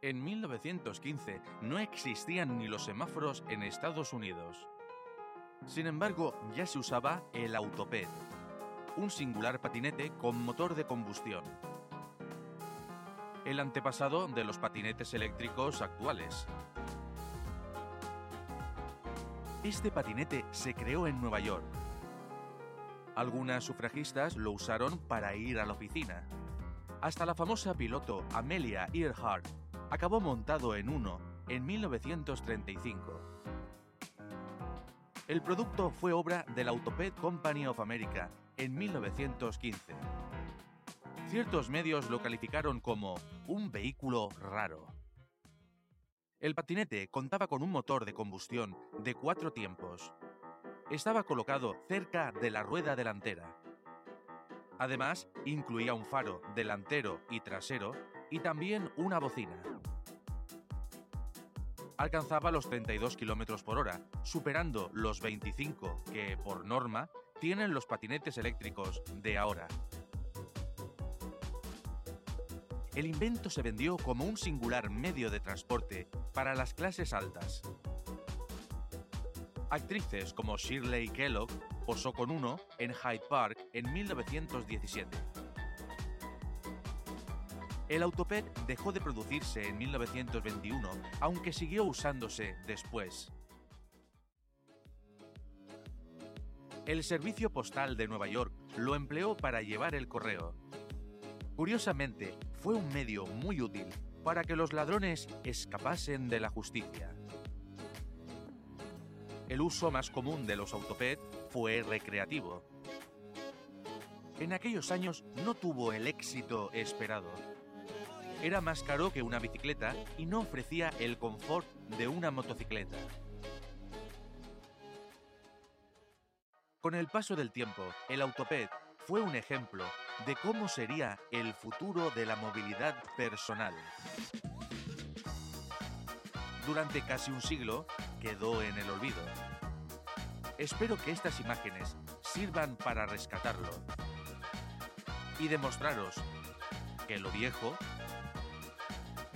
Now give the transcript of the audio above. En 1915 no existían ni los semáforos en Estados Unidos. Sin embargo, ya se usaba el Autoped, un singular patinete con motor de combustión, el antepasado de los patinetes eléctricos actuales. Este patinete se creó en Nueva York. Algunas sufragistas lo usaron para ir a la oficina. Hasta la famosa piloto Amelia Earhart acabó montado en uno en 1935. El producto fue obra de la Autoped Company of America en 1915. Ciertos medios lo calificaron como un vehículo raro. El patinete contaba con un motor de combustión de 4 tiempos. Estaba colocado cerca de la rueda delantera. Además, incluía un faro delantero y trasero y también una bocina. Alcanzaba los 32 km por hora, superando los 25 que, por norma, tienen los patinetes eléctricos de ahora. El invento se vendió como un singular medio de transporte para las clases altas. Actrices como Shirley Kellogg posó con uno en Hyde Park en 1917. El Autoped dejó de producirse en 1921, aunque siguió usándose después. El Servicio Postal de Nueva York lo empleó para llevar el correo. Curiosamente, fue un medio muy útil para que los ladrones escapasen de la justicia. El uso más común de los Autoped fue recreativo. En aquellos años no tuvo el éxito esperado. Era más caro que una bicicleta y no ofrecía el confort de una motocicleta. Con el paso del tiempo, el Autoped fue un ejemplo de cómo sería el futuro de la movilidad personal. Durante casi un siglo quedó en el olvido. Espero que estas imágenes sirvan para rescatarlo y demostraros que lo viejo